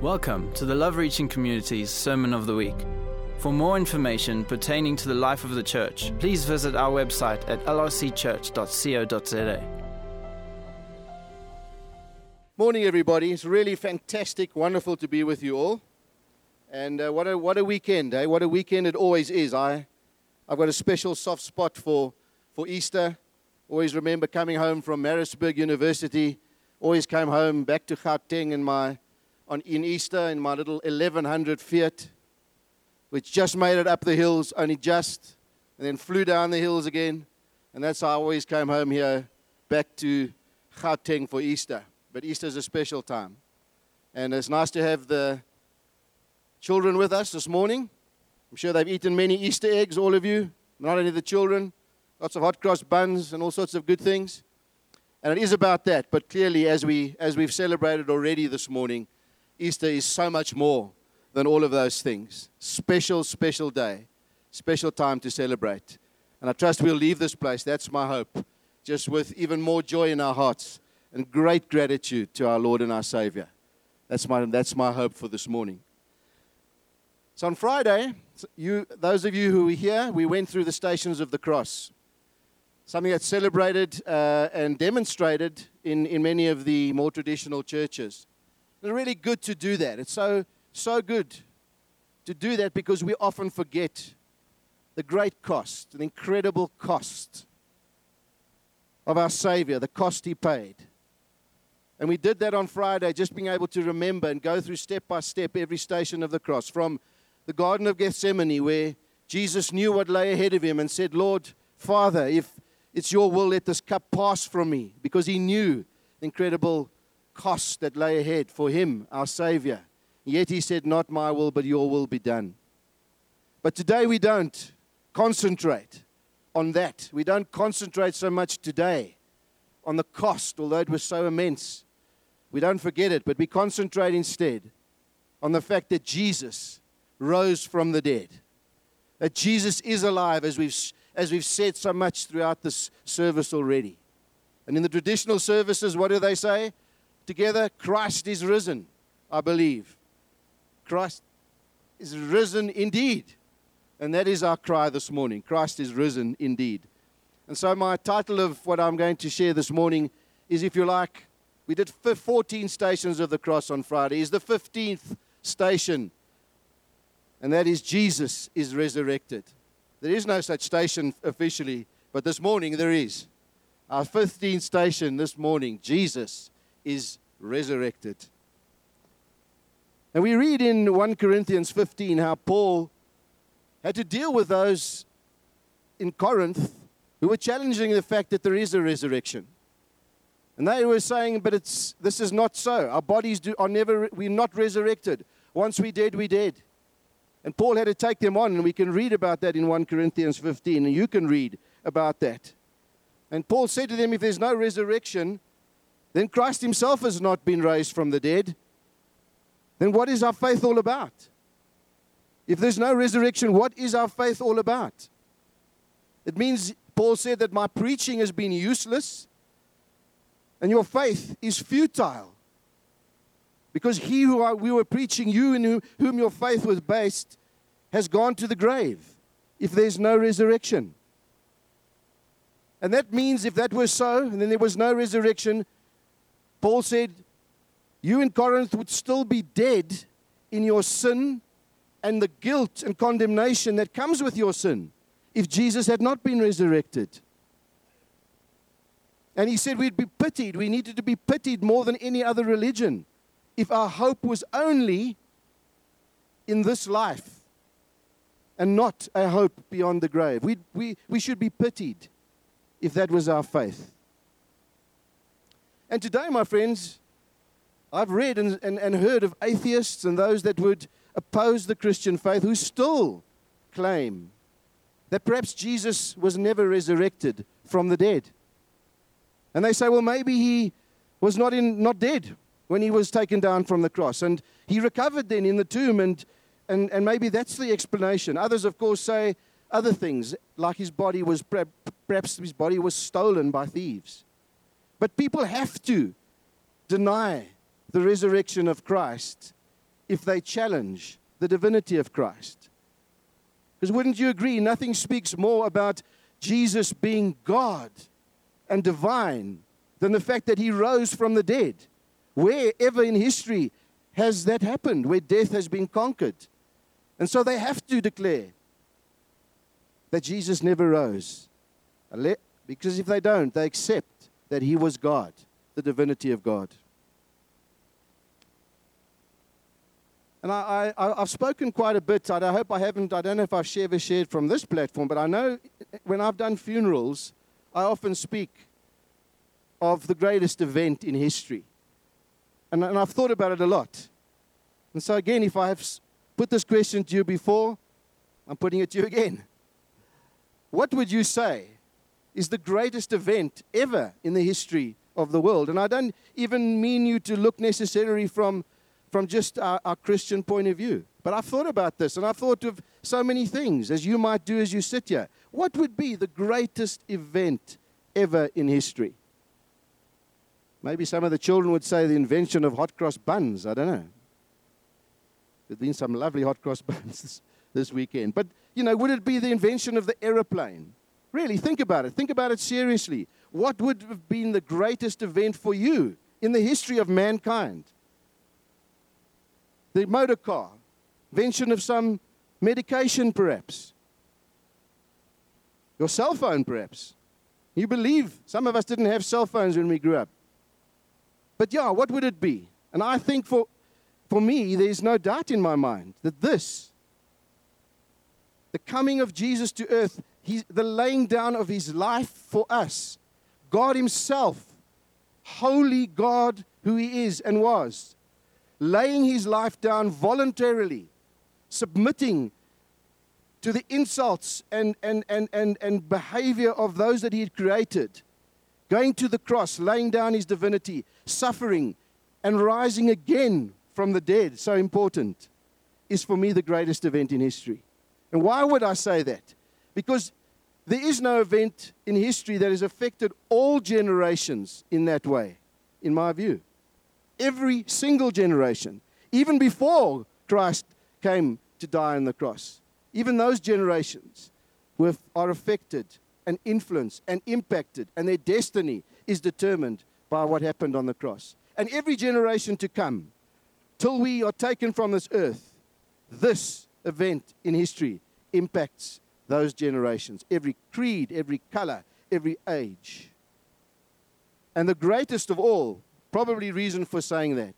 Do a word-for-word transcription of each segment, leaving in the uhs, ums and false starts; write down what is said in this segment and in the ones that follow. Welcome to the Love Reaching Community's Sermon of the Week. For more information pertaining to the life of the church, please visit our website at l r c church dot co dot z a. Morning, everybody. It's really fantastic, wonderful to be with you all. And uh, what a what a weekend, eh? What a weekend it always is. I, I've got a special soft spot for, for Easter. Always remember coming home from Marisburg University. Always came home back to Gauteng in my on in Easter in my little eleven hundred Fiat, which just made it up the hills, only just, and then flew down the hills again. And that's how I always came home here, back to Gauteng for Easter. But Easter is a special time. And it's nice to have the children with us this morning. I'm sure they've eaten many Easter eggs, all of you. Not only the children, lots of hot cross buns and all sorts of good things. And it is about that. But clearly, as, we, as we've celebrated already this morning, Easter is so much more than all of those things. Special, special day. Special time to celebrate. And I trust we'll leave this place, that's my hope, just with even more joy in our hearts. And great gratitude to our Lord and our Savior. That's my that's my hope for this morning. So on Friday, you those of you who were here, we went through the Stations of the Cross. Something that's celebrated uh, and demonstrated in, in many of the more traditional churches. It's really good to do that. It's so, so good to do that because we often forget the great cost, the incredible cost of our Savior, the cost He paid. And we did that on Friday, just being able to remember and go through step by step every station of the cross, from the Garden of Gethsemane, where Jesus knew what lay ahead of Him and said, Lord, Father, if it's your will, let this cup pass from me, because He knew the incredible cost that lay ahead for Him, our Savior. Yet He said, not my will, but your will be done. But today we don't concentrate on that. We don't concentrate so much today on the cost, although it was so immense. We don't forget it, but we concentrate instead on the fact that Jesus rose from the dead, that Jesus is alive, as we've as we've said so much throughout this service already. And in the traditional services, what do they say together? Christ is risen, I believe. Christ is risen indeed. And that is our cry this morning. Christ is risen indeed. And so my title of what I'm going to share this morning is, if you like, we did fourteen stations of the cross on Friday. Is the fifteenth station, and that is Jesus is resurrected. There is no such station officially, but this morning there is. Our fifteenth station this morning, Jesus is resurrected. And we read in First Corinthians fifteen how Paul had to deal with those in Corinth who were challenging the fact that there is a resurrection. And they were saying, but it's this is not so. Our bodies do, are never, we're not resurrected. Once we're dead, we're dead. And Paul had to take them on, and we can read about that in First Corinthians fifteen, and you can read about that. And Paul said to them, if there's no resurrection, then Christ Himself has not been raised from the dead. Then what is our faith all about? If there's no resurrection, what is our faith all about? It means Paul said that my preaching has been useless and your faith is futile, because He who I, we were preaching you and who, whom your faith was based has gone to the grave if there's no resurrection. And that means if that were so and then there was no resurrection, Paul said, you in Corinth would still be dead in your sin and the guilt and condemnation that comes with your sin, if Jesus had not been resurrected. And he said we'd be pitied. We needed to be pitied more than any other religion if our hope was only in this life and not a hope beyond the grave. We, we, we should be pitied if that was our faith. And today, my friends, I've read and, and, and heard of atheists and those that would oppose the Christian faith who still claim that perhaps Jesus was never resurrected from the dead. And they say, well, maybe He was not in not dead when He was taken down from the cross, and He recovered then in the tomb, and, and, and maybe that's the explanation. Others, of course, say other things, like his body was perhaps his body was stolen by thieves. But people have to deny the resurrection of Christ if they challenge the divinity of Christ. Because wouldn't you agree, nothing speaks more about Jesus being God and divine than the fact that he rose from the dead. Wherever in history has that happened, where death has been conquered? And so they have to declare that Jesus never rose. Because if they don't, they accept that he was God, the divinity of God. And I, I, I've spoken quite a bit. I hope I haven't, I don't know if I've ever shared from this platform, but I know when I've done funerals, I often speak of the greatest event in history. And, and I've thought about it a lot. And so again, if I have put this question to you before, I'm putting it to you again. What would you say is the greatest event ever in the history of the world? And I don't even mean you to look necessarily from from just our, our Christian point of view. But I've thought about this, and I've thought of so many things, as you might do as you sit here. What would be the greatest event ever in history? Maybe some of the children would say the invention of hot cross buns. I don't know. There's been some lovely hot cross buns this, this weekend. But, you know, would it be the invention of the aeroplane? Really, think about it. Think about it seriously. What would have been the greatest event for you in the history of mankind? The motor car, invention of some medication perhaps, your cell phone perhaps. You believe some of us didn't have cell phones when we grew up. But yeah, what would it be? And I think for, for me, there's no doubt in my mind that this, the coming of Jesus to earth, he, the laying down of his life for us, God himself, holy God who he is and was, laying his life down voluntarily, submitting to the insults and, and, and, and, and behavior of those that he had created, going to the cross, laying down his divinity, suffering, and rising again from the dead, so important, is for me the greatest event in history. And why would I say that? Because there is no event in history that has affected all generations in that way, in my view. Every single generation, even before Christ came to die on the cross, even those generations were, are affected and influenced and impacted, and their destiny is determined by what happened on the cross. And every generation to come, till we are taken from this earth, this event in history impacts those generations, every creed, every color, every age. And the greatest of all, probably reason for saying that.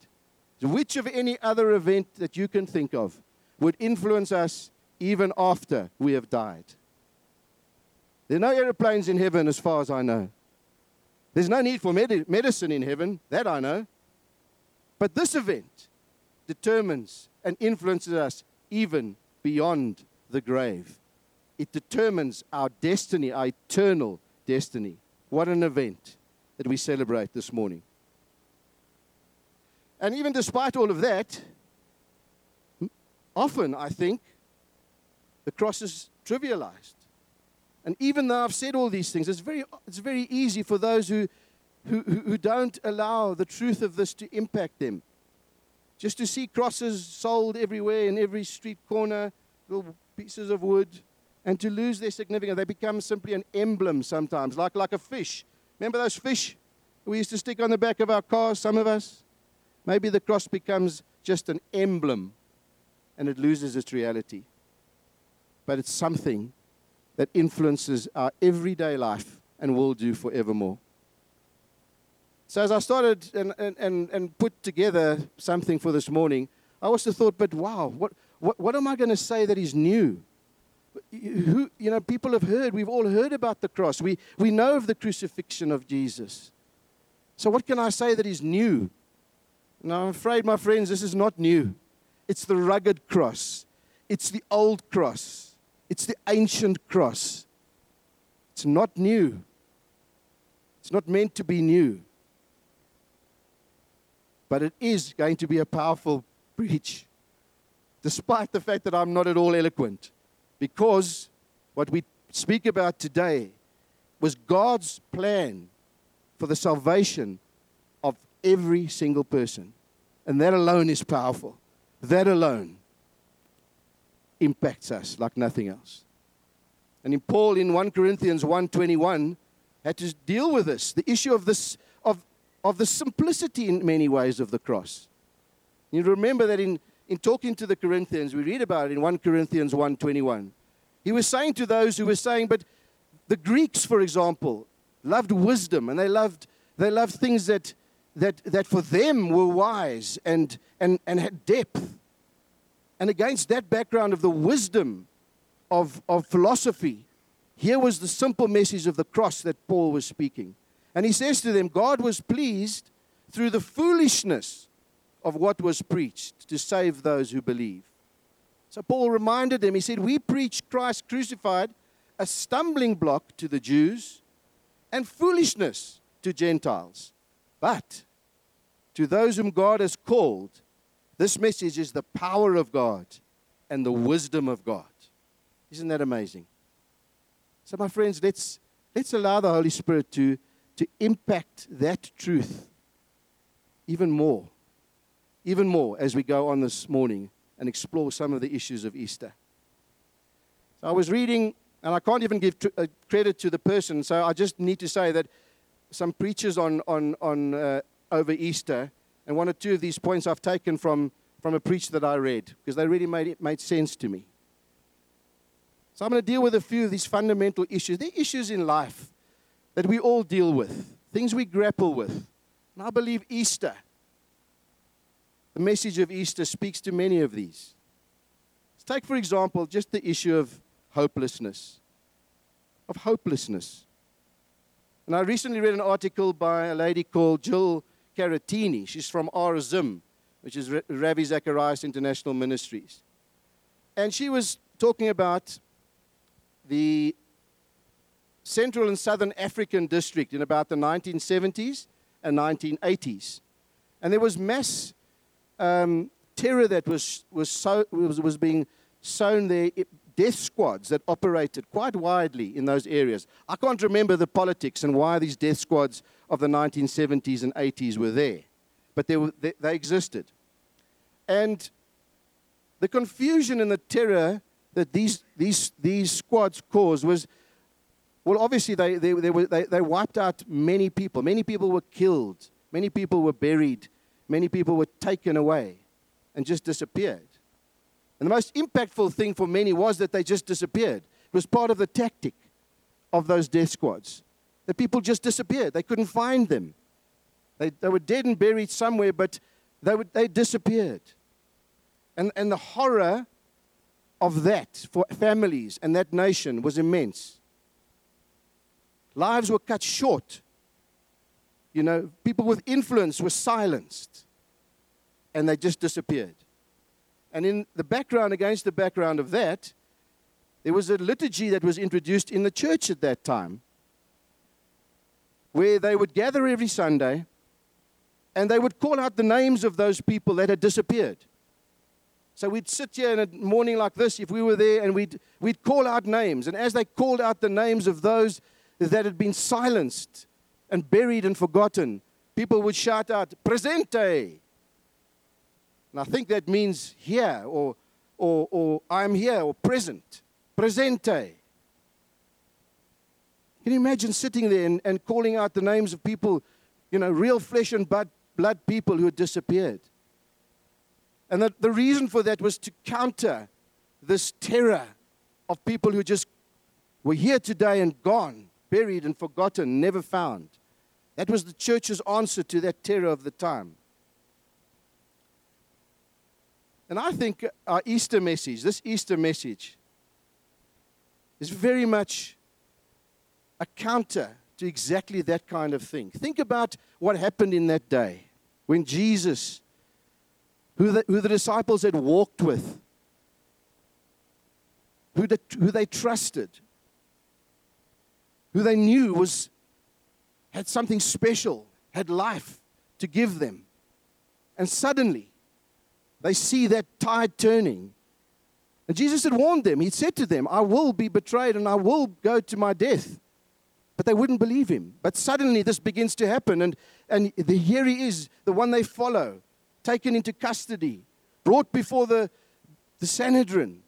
Which of any other event that you can think of would influence us even after we have died? There are no aeroplanes in heaven as far as I know. There's no need for med- medicine in heaven, that I know. But this event determines and influences us even beyond the grave. It determines our destiny, our eternal destiny. What an event that we celebrate this morning. And even despite all of that, often I think the cross is trivialized. And even though I've said all these things, it's very it's very easy for those who, who, who don't allow the truth of this to impact them. Just to see crosses sold everywhere in every street corner, little pieces of wood, and to lose their significance. They become simply an emblem sometimes, like, like a fish. Remember those fish we used to stick on the back of our cars, some of us? Maybe the cross becomes just an emblem and it loses its reality. But it's something that influences our everyday life and will do forevermore. So as I started and, and, and, and put together something for this morning, I also thought, but wow, what, what, what am I going to say that is new? Who, you know, people have heard, we've all heard about the cross. We, we know of the crucifixion of Jesus. So what can I say that is new? Now, I'm afraid, my friends, this is not new. It's the rugged cross. It's the old cross. It's the ancient cross. It's not new. It's not meant to be new. But it is going to be a powerful preach, despite the fact that I'm not at all eloquent, because what we speak about today was God's plan for the salvation every single person. And that alone is powerful. that alone impacts us like nothing else. And in Paul in First Corinthians one twenty-one had to deal with this, the issue of this of of the simplicity in many ways of the cross. You remember that in in talking to the Corinthians, we read about it in First Corinthians one twenty-one. He was saying to those who were saying, but the Greeks, for example, loved wisdom, and they loved they loved things that that that for them were wise and and and had depth. And against that background of the wisdom of, of philosophy, here was the simple message of the cross that Paul was speaking. And he says to them, God was pleased through the foolishness of what was preached to save those who believe. So Paul reminded them, he said, we preach Christ crucified, a stumbling block to the Jews and foolishness to Gentiles. But to those whom God has called, this message is the power of God and the wisdom of God. Isn't that amazing? So, my friends, let's let's allow the Holy Spirit to, to impact that truth even more, even more as we go on this morning and explore some of the issues of Easter. So I was reading, and I can't even give tr- uh, credit to the person, so I just need to say that some preachers on, on, on uh, over Easter. And one or two of these points I've taken from, from a preacher that I read, because they really made it made sense to me. So I'm going to deal with a few of these fundamental issues. They're issues in life that we all deal with, things we grapple with. And I believe Easter, the message of Easter, speaks to many of these. Let's take, for example, just the issue of hopelessness, of hopelessness. And I recently read an article by a lady called Jill Caratini. She's from R Z I M, which is Ravi Zacharias International Ministries. And she was talking about the Central and Southern African district in about the nineteen seventies and nineteen eighties. And there was mass um, terror that was, was, so, was, was being sown there, death squads that operated quite widely in those areas. I can't remember the politics and why these death squads of the nineteen seventies and eighties were there, but they, were, they, they existed. And the confusion and the terror that these these these squads caused was, well, obviously they they they, were, they they wiped out many people. Many people were killed. Many people were buried. Many people were taken away and just disappeared. And the most impactful thing for many was that they just disappeared. It was part of the tactic of those death squads. The people just disappeared. They couldn't find them. They, they were dead and buried somewhere, but they, would, they disappeared. And, and the horror of that for families and that nation was immense. Lives were cut short. You know, people with influence were silenced, and they just disappeared. And in the background, against the background of that, there was a liturgy that was introduced in the church at that time, where they would gather every Sunday and they would call out the names of those people that had disappeared. So we'd sit here in a morning like this, if we were there, and we'd, we'd call out names. And as they called out the names of those that had been silenced and buried and forgotten, people would shout out, "Presente!" And I think that means here, or, or, or I'm here, or present. Presente. Can you imagine sitting there and, and calling out the names of people, you know, real flesh and blood, blood people who had disappeared? And the, the reason for that was to counter this terror of people who just were here today and gone, buried and forgotten, never found. That was the church's answer to that terror of the time. And I think our Easter message, this Easter message, is very much a counter to exactly that kind of thing. Think about what happened in that day when Jesus, who the, who the disciples had walked with, who, the, who they trusted, who they knew was had something special, had life to give them. And suddenly, they see that tide turning. And Jesus had warned them. He said to them, "I will be betrayed and I will go to my death." But they wouldn't believe him. But suddenly this begins to happen. And, and the, here he is, the one they follow, taken into custody, brought before the, the Sanhedrin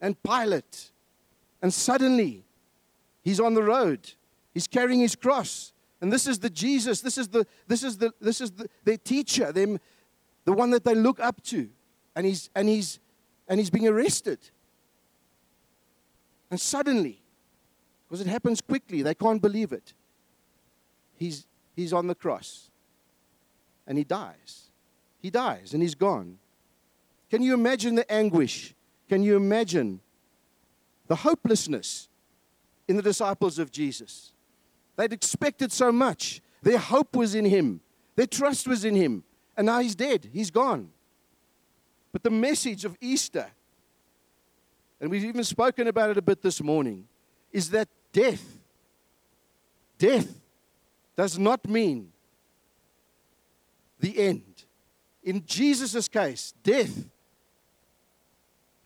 and Pilate. And suddenly, he's on the road. He's carrying his cross. And this is the Jesus. This is the this is the this is the, their teacher, them, the one that they look up to. And he's and he's and he's being arrested. And suddenly, because it happens quickly, they can't believe it. He's he's on the cross. And he dies. He dies and he's gone. Can you imagine the anguish? Can you imagine the hopelessness in the disciples of Jesus? They'd expected so much. Their hope was in him. Their trust was in him. And now he's dead. He's gone. But the message of Easter, and we've even spoken about it a bit this morning, is that death, death does not mean the end. In Jesus' case, death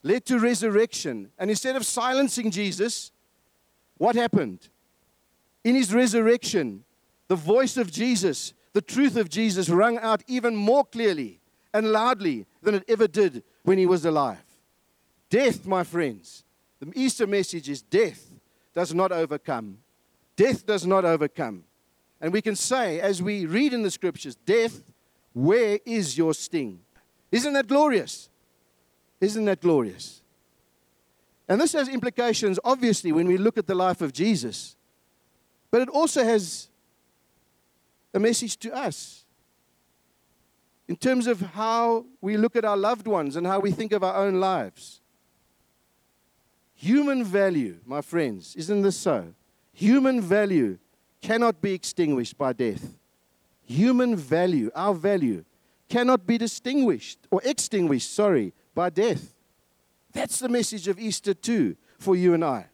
led to resurrection. And instead of silencing Jesus, what happened? In his resurrection, the voice of Jesus, the truth of Jesus, rung out even more clearly and loudly than it ever did when he was alive. Death, my friends, the Easter message is death does not overcome. Death does not overcome. And we can say, as we read in the scriptures, death, where is your sting? Isn't that glorious? Isn't that glorious? And this has implications, obviously, when we look at the life of Jesus. But it also has a message to us in terms of how we look at our loved ones and how we think of our own lives. Human value, my friends, isn't this so? Human value cannot be extinguished by death. Human value, our value, cannot be distinguished or extinguished, sorry, by death. That's the message of Easter too for you and I.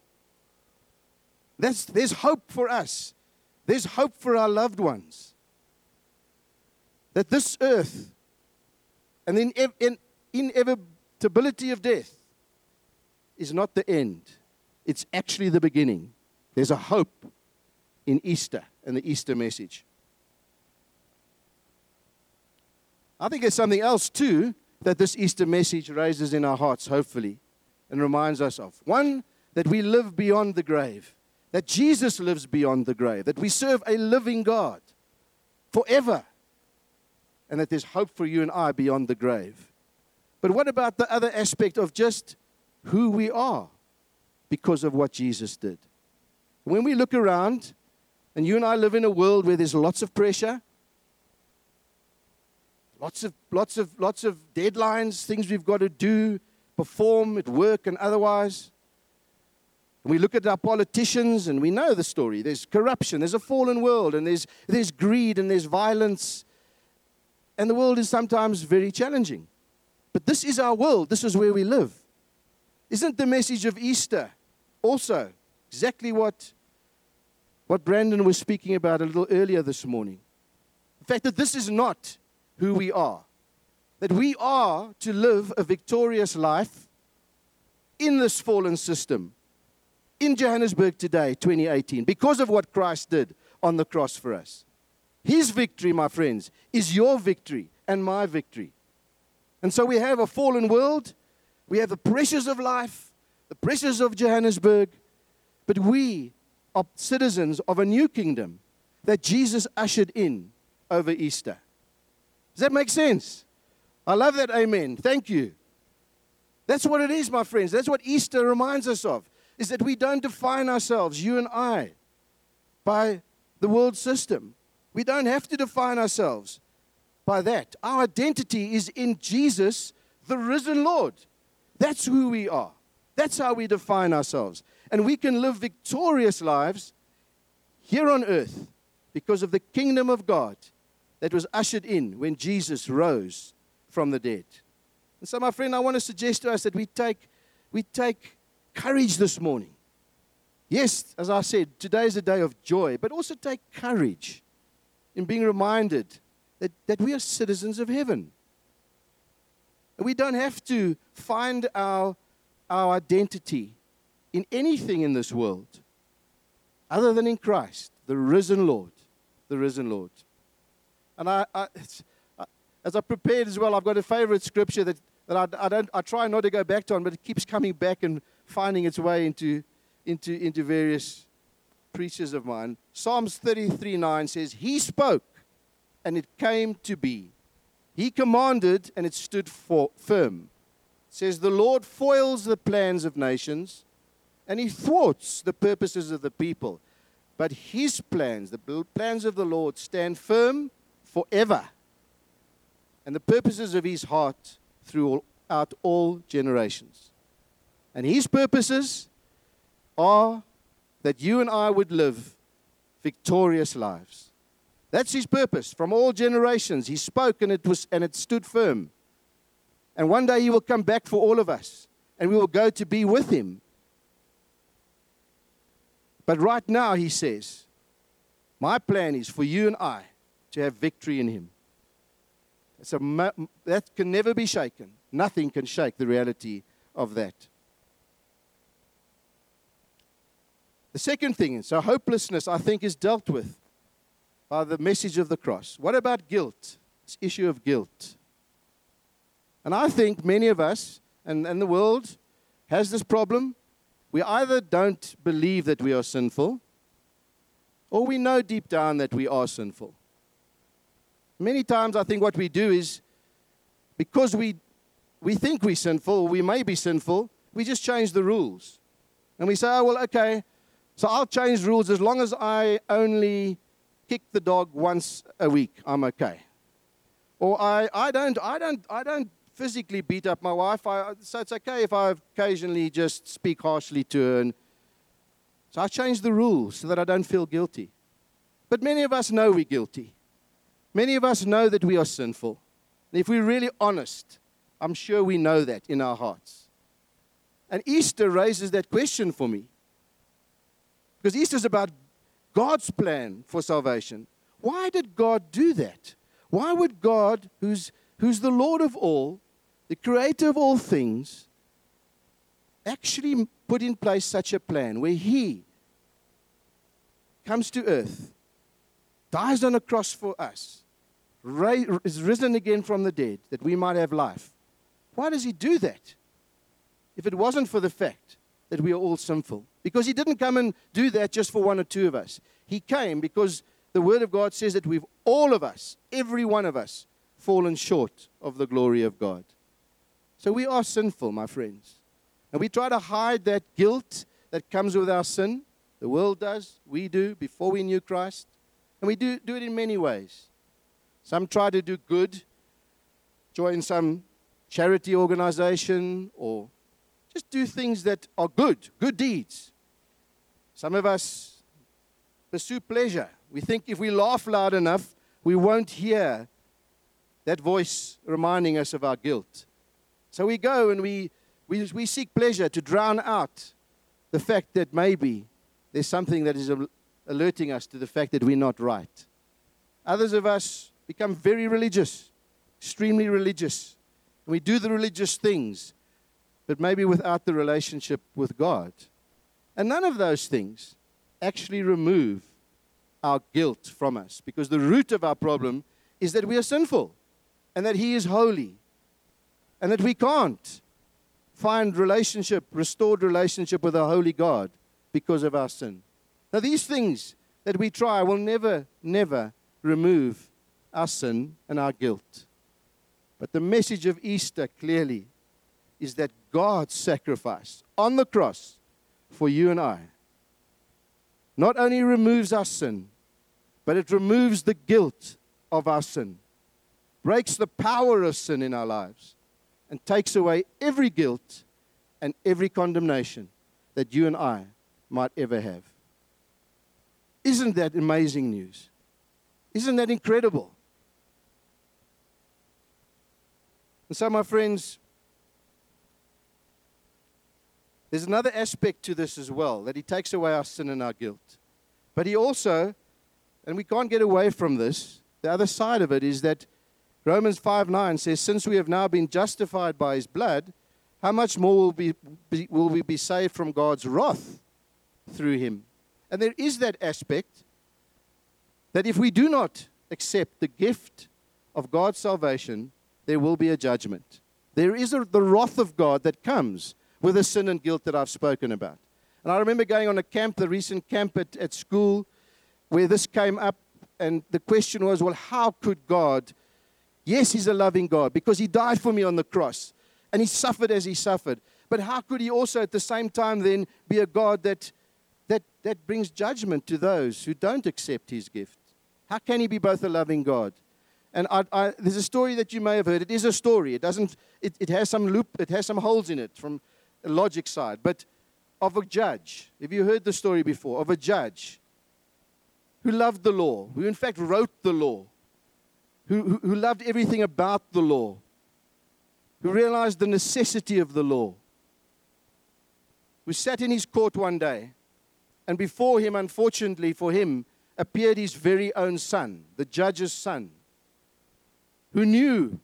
That's, there's hope for us. There's hope for our loved ones. That this earth and the inevitability of death is not the end. It's actually the beginning. There's a hope in Easter and the Easter message. I think there's something else too that this Easter message raises in our hearts, hopefully, and reminds us of. One, that we live beyond the grave. That Jesus lives beyond the grave, that we serve a living God forever, and that there's hope for you and I beyond the grave. But what about the other aspect of just who we are because of what Jesus did? When we look around, and you and I live in a world where there's lots of pressure, lots of, lots of, lots of deadlines, things we've got to do, perform at work and otherwise. We look at our politicians and we know the story. There's corruption, there's a fallen world, and there's, there's greed and there's violence. And the world is sometimes very challenging. But this is our world. This is where we live. Isn't the message of Easter also exactly what, what Brandon was speaking about a little earlier this morning? The fact that this is not who we are. That we are to live a victorious life in this fallen system. In Johannesburg today, twenty eighteen, because of what Christ did on the cross for us. His victory, my friends, is your victory and my victory. And so we have a fallen world. We have the pressures of life, the pressures of Johannesburg. But we are citizens of a new kingdom that Jesus ushered in over Easter. Does that make sense? I love that. Amen. Thank you. That's what it is, my friends. That's what Easter reminds us of. Is that we don't define ourselves, you and I, by the world system. We don't have to define ourselves by that. Our identity is in Jesus, the risen Lord. That's who we are. That's how we define ourselves. And we can live victorious lives here on earth because of the kingdom of God that was ushered in when Jesus rose from the dead. And so, my friend, I want to suggest to us that we take, we take, courage this morning. Yes, as I said, today is a day of joy, but also take courage in being reminded that, that we are citizens of heaven. And we don't have to find our, our identity in anything in this world other than in Christ, the risen Lord, the risen Lord. And I, I, I as I prepared as well, I've got a favorite scripture that that I, I don't I try not to go back to on, but it keeps coming back and finding its way into into into various preachers of mine. Psalms thirty-three nine says, "He spoke, and it came to be. He commanded, and it stood for firm." It says, "The Lord foils the plans of nations, and he thwarts the purposes of the people. But his plans, the plans of the Lord, stand firm forever, and the purposes of his heart throughout all generations." And his purposes are that you and I would live victorious lives. That's his purpose. From all generations, he spoke, and it was, and it stood firm. And one day he will come back for all of us, and we will go to be with him. But right now, he says, my plan is for you and I to have victory in him. It's a, that can never be shaken. Nothing can shake the reality of that. The second thing, so hopelessness, I think, is dealt with by the message of the cross. What about guilt? This issue of guilt. And I think many of us, and, and the world, has this problem. We either don't believe that we are sinful, or we know deep down that we are sinful. Many times I think what we do is, because we, we think we're sinful, we may be sinful, we just change the rules. And we say, oh, well, okay, so I'll change rules as long as I only kick the dog once a week, I'm okay. Or I, I don't, I don't, I don't physically beat up my wife, I, so it's okay if I occasionally just speak harshly to her. And so I change the rules so that I don't feel guilty. But many of us know we're guilty. Many of us know that we are sinful. And if we're really honest, I'm sure we know that in our hearts. And Easter raises that question for me. Because Easter is about God's plan for salvation. Why did God do that? Why would God, who's, who's the Lord of all, the creator of all things, actually put in place such a plan where he comes to earth, dies on a cross for us, is risen again from the dead, that we might have life? Why does he do that? If it wasn't for the fact that we are all sinful. Because he didn't come and do that just for one or two of us. He came because the Word of God says that we've, all of us, every one of us, fallen short of the glory of God. So we are sinful, my friends. And we try to hide that guilt that comes with our sin. The world does. We do before we knew Christ. And we do, do it in many ways. Some try to do good, join some charity organization, or just do things that are good, good deeds. Some of us pursue pleasure. We think if we laugh loud enough, we won't hear that voice reminding us of our guilt. So we go and we, we, we seek pleasure to drown out the fact that maybe there's something that is a alerting us to the fact that we're not right. Others of us become very religious, extremely religious. And we do the religious things, but maybe without the relationship with God. And none of those things actually remove our guilt from us, because the root of our problem is that we are sinful and that he is holy and that we can't find relationship, restored relationship with a holy God because of our sin. Now, these things that we try will never, never remove our sin and our guilt. But the message of Easter clearly is that God's sacrifice on the cross for you and I not only removes our sin, but it removes the guilt of our sin, breaks the power of sin in our lives, and takes away every guilt and every condemnation that you and I might ever have. Isn't that amazing news? Isn't that incredible? And so, my friends, there's another aspect to this as well, that he takes away our sin and our guilt. But he also, and we can't get away from this, the other side of it is that Romans five nine says, since we have now been justified by his blood, how much more will we be, will we be saved from God's wrath through him? And there is that aspect that if we do not accept the gift of God's salvation, there will be a judgment. there is a, the wrath of God that comes with the sin and guilt that I've spoken about. And I remember going on a camp, the recent camp at, at school, where this came up, and the question was, well, how could God? Yes, He's a loving God because He died for me on the cross, and He suffered as He suffered. But how could He also at the same time then be a God that that that brings judgment to those who don't accept His gift? How can He be both a loving God? And I, I, there's a story that you may have heard. It is a story. It doesn't. It, it has some loop. It has some holes in it from the logic side. But of a judge, have you heard the story before? Of a judge who loved the law, who in fact wrote the law, who who, who loved everything about the law, who realized the necessity of the law, who sat in his court one day, and before him, unfortunately for him, appeared his very own son, the judge's son, who knew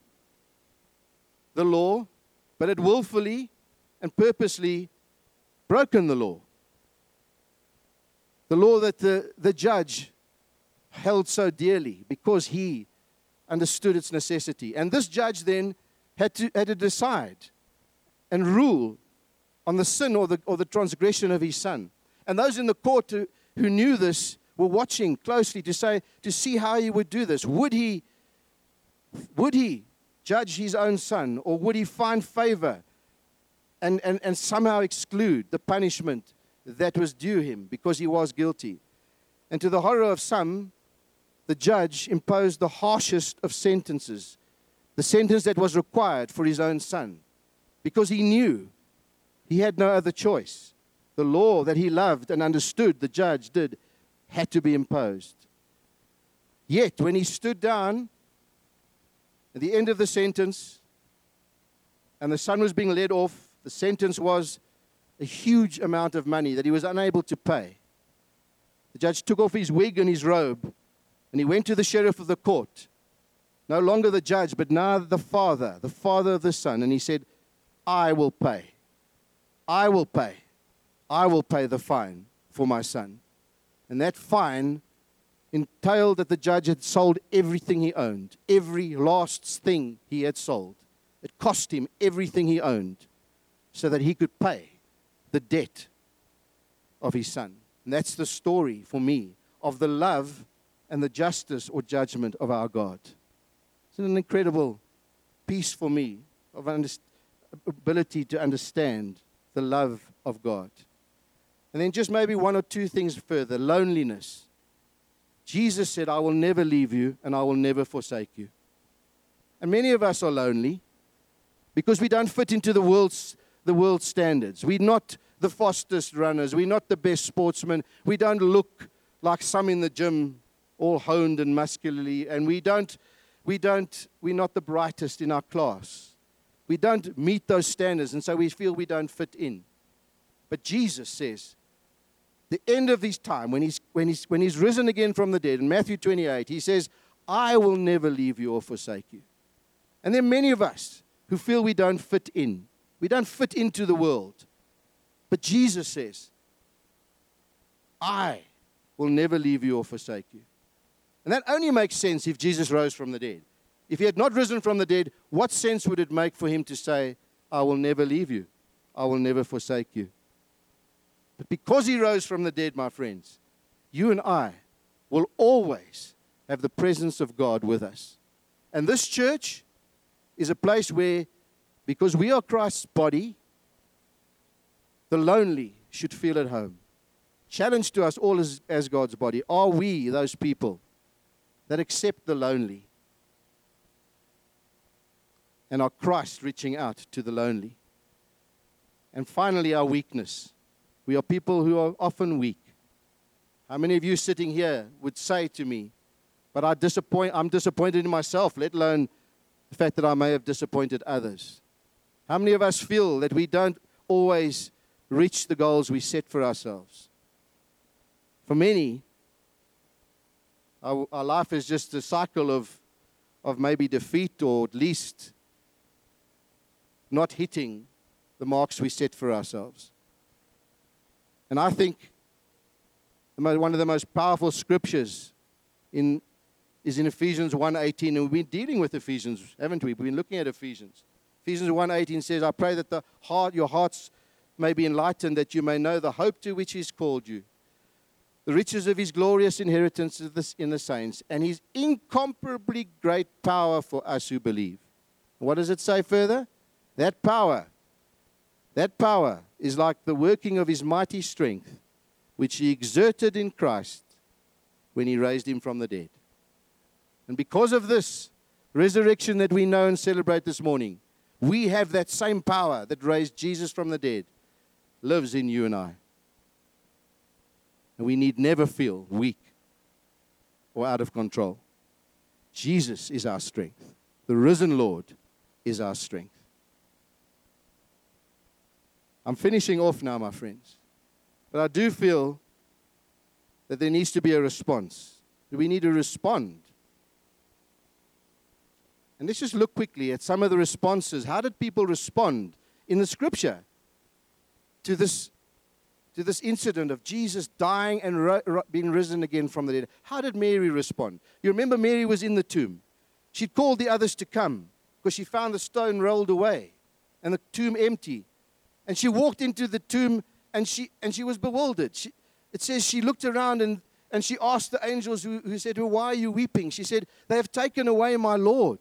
the law, but had willfully and purposely broken the law. The law that the, the judge held so dearly because he understood its necessity. And this judge then had to, had to decide and rule on the sin or the, or the transgression of his son. And those in the court who, who knew this were watching closely to say to see how he would do this. Would he, would he judge his own son, or would he find favor and, and, and somehow exclude the punishment that was due him because he was guilty? And to the horror of some, the judge imposed the harshest of sentences, the sentence that was required for his own son, because he knew he had no other choice. The law that he loved and understood, the judge did, had to be imposed. Yet, when he stood down at the end of the sentence and the son was being led off, the sentence was a huge amount of money that he was unable to pay. The judge took off his wig and his robe, and he went to the sheriff of the court, no longer the judge, but now the father, the father of the son, and he said, I will pay. I will pay. I will pay the fine for my son. And that fine entailed that the judge had sold everything he owned, every last thing he had sold. It cost him everything he owned so that he could pay the debt of his son. And that's the story for me of the love and the justice or judgment of our God. It's an incredible piece for me of ability to understand the love of God. And then just maybe one or two things further. Loneliness. Jesus said, I will never leave you and I will never forsake you. And many of us are lonely because we don't fit into the world's, the world's standards. We're not the fastest runners. We're not the best sportsmen. We don't look like some in the gym, all honed and muscularly. And we don't, we don't, we're not the brightest in our class. We don't meet those standards, and so we feel we don't fit in. But Jesus says, the end of his time, when he's, when he's, when he's risen again from the dead, in Matthew twenty-eight, he says, I will never leave you or forsake you. And there are many of us who feel we don't fit in. We don't fit into the world. But Jesus says, I will never leave you or forsake you. And that only makes sense if Jesus rose from the dead. If he had not risen from the dead, what sense would it make for him to say, I will never leave you, I will never forsake you? But because he rose from the dead, my friends, you and I will always have the presence of God with us. And this church is a place where, because we are Christ's body, the lonely should feel at home. Challenge to us all as, as God's body. Are we those people that accept the lonely? And are Christ reaching out to the lonely? And finally, our weakness. We are people who are often weak. How many of you sitting here would say to me, but I disappoint, I'm disappointed in myself, let alone the fact that I may have disappointed others? How many of us feel that we don't always reach the goals we set for ourselves? For many, our, our life is just a cycle of, of maybe defeat, or at least not hitting the marks we set for ourselves. And I think one of the most powerful scriptures in is in Ephesians one eighteen, and we've been dealing with Ephesians, haven't we? We've been looking at Ephesians. Ephesians one eighteen says, I pray that the heart, your hearts may be enlightened, that you may know the hope to which he's called you, the riches of his glorious inheritance in the saints, and his incomparably great power for us who believe. What does it say further? That power, that power is like the working of his mighty strength, which he exerted in Christ when he raised him from the dead. And because of this resurrection that we know and celebrate this morning, we have that same power that raised Jesus from the dead, lives in you and I. And we need never feel weak or out of control. Jesus is our strength. The risen Lord is our strength. I'm finishing off now, my friends. But I do feel that there needs to be a response. We need to respond. And let's just look quickly at some of the responses. How did people respond in the scripture to this, to this incident of Jesus dying and ro- ro- being risen again from the dead? How did Mary respond? You remember Mary was in the tomb. She'd called the others to come because she found the stone rolled away and the tomb empty. And she walked into the tomb and she and she was bewildered. She, it says she looked around and, and she asked the angels who, who said, well, why are you weeping? She said, they have taken away my Lord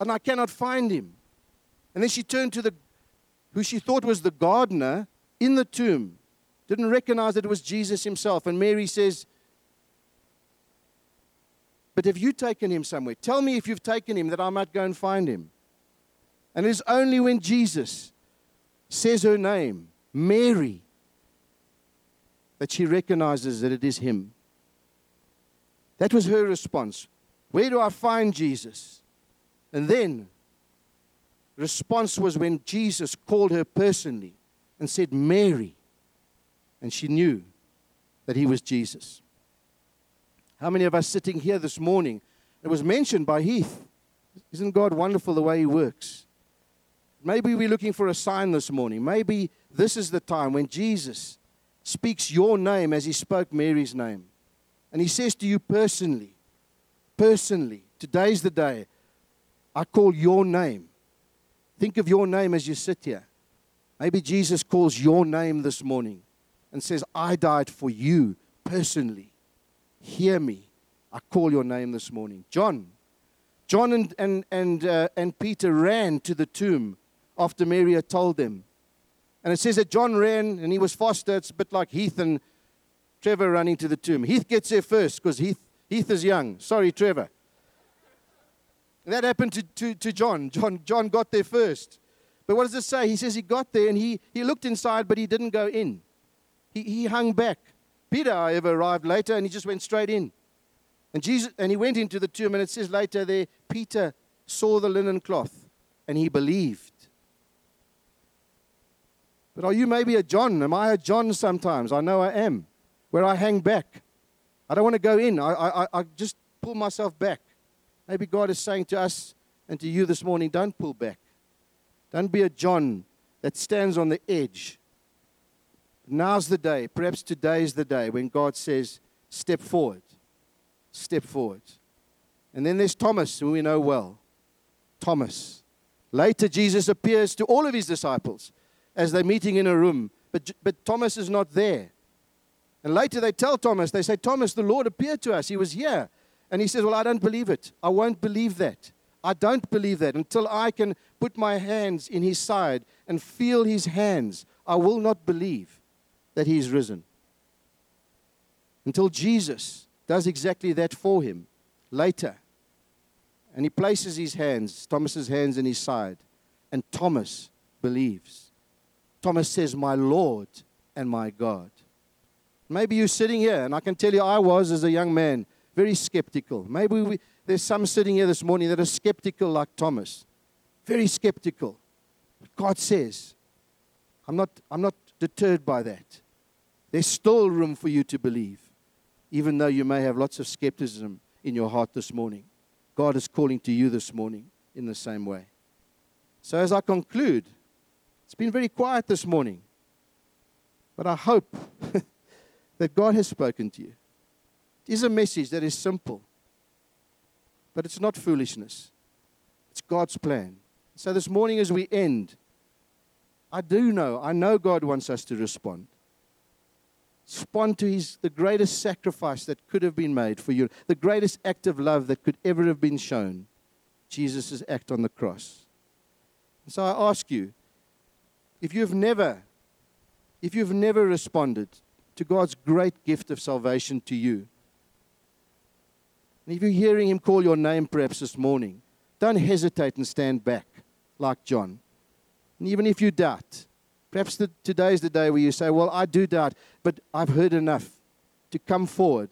and I cannot find him. And then she turned to the who she thought was the gardener in the tomb. Didn't recognize that it was Jesus himself. And Mary says, but have you taken him somewhere? Tell me if you've taken him that I might go and find him. And it is only when Jesus says her name, Mary, that she recognizes that it is him. That was her response. Where do I find Jesus? And then response was when Jesus called her personally and said, Mary. And she knew that he was Jesus. How many of us sitting here this morning? It was mentioned by Heath. Isn't God wonderful the way he works? Maybe we're looking for a sign this morning. Maybe this is the time when Jesus speaks your name as he spoke Mary's name. And he says to you personally, personally, today's the day, I call your name. Think of your name as you sit here. Maybe Jesus calls your name this morning and says, I died for you personally. Hear me. I call your name this morning. John. John and and and, uh, and Peter ran to the tomb after Mary had told them. And it says that John ran and he was faster. It's a bit like Heath and Trevor running to the tomb. Heath gets there first because Heath, Heath is young. Sorry, Trevor. And that happened to, to, to John. John. John got there first. But what does it say? He says he got there and he, he looked inside, but he didn't go in. He, he hung back. Peter, however, arrived later and he just went straight in. And Jesus and he went into the tomb, and it says later there, Peter saw the linen cloth and he believed. But are you maybe a John? Am I a John sometimes? I know I am, where I hang back. I don't want to go in. I, I, I just pull myself back. Maybe God is saying to us and to you this morning, don't pull back. Don't be a John that stands on the edge. Now's the day, perhaps today's the day when God says, step forward, step forward. And then there's Thomas, who we know well. Thomas. Later, Jesus appears to all of his disciples as they're meeting in a room, but, but Thomas is not there. And later they tell Thomas, they say, Thomas, the Lord appeared to us. He was here. And he says, well, I don't believe it. I won't believe that. I don't believe that until I can put my hands in his side and feel his hands. I will not believe that he is risen. Until Jesus does exactly that for him later. And he places his hands, Thomas's hands in his side. And Thomas believes. Thomas says, my Lord and my God. Maybe you're sitting here, and I can tell you I was as a young man, very skeptical. Maybe we, there's some sitting here this morning that are skeptical like Thomas. Very skeptical. But God says, I'm not, I'm not deterred by that. There's still room for you to believe, even though you may have lots of skepticism in your heart this morning. God is calling to you this morning in the same way. So as I conclude, it's been very quiet this morning, but I hope that God has spoken to you. It is a message that is simple, but it's not foolishness. It's God's plan. So this morning as we end, I do know, I know God wants us to respond. Respond to his, the greatest sacrifice that could have been made for you, the greatest act of love that could ever have been shown, Jesus' act on the cross. And so I ask you, if you've never, if you've never responded to God's great gift of salvation to you, and if you're hearing him call your name perhaps this morning, don't hesitate and stand back like John. And even if you doubt, perhaps the, today's the day where you say, well, I do doubt, but I've heard enough to come forward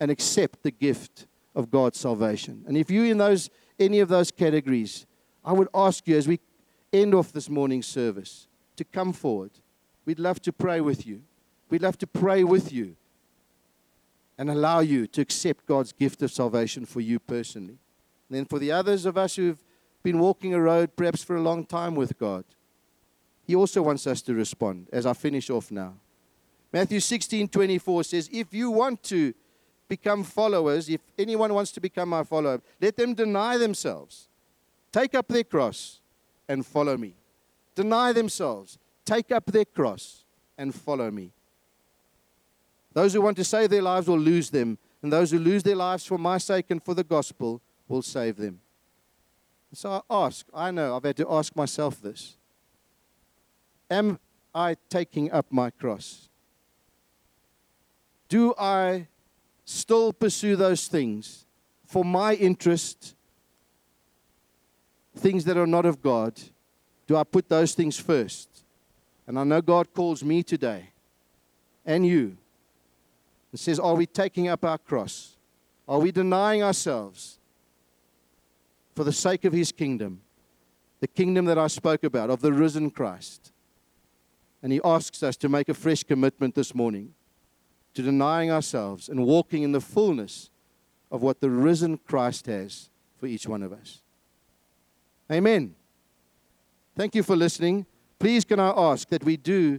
and accept the gift of God's salvation. And if you're in those, any of those categories, I would ask you as we end off this morning's service to come forward. We'd love to pray with you. We'd love to pray with you and allow you to accept God's gift of salvation for you personally. And then for the others of us who've been walking a road perhaps for a long time with God, he also wants us to respond as I finish off now. Matthew sixteen twenty-four says, if you want to become followers, if anyone wants to become my follower, let them deny themselves, take up their cross and follow me. Deny themselves, take up their cross and follow me. Those who want to save their lives will lose them, and those who lose their lives for my sake and for the gospel will save them. And so I ask, I know I've had to ask myself this. Am I taking up my cross? Do I still pursue those things for my interest, things that are not of God? Do I put those things first? And I know God calls me today and you. It says, are we taking up our cross? Are we denying ourselves for the sake of his kingdom, the kingdom that I spoke about, of the risen Christ? And he asks us to make a fresh commitment this morning to denying ourselves and walking in the fullness of what the risen Christ has for each one of us. Amen. Thank you for listening. Please can I ask that we do,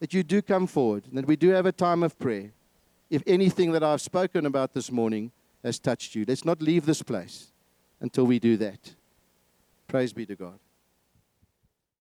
that you do come forward, and that we do have a time of prayer. If anything that I've spoken about this morning has touched you, let's not leave this place until we do that. Praise be to God.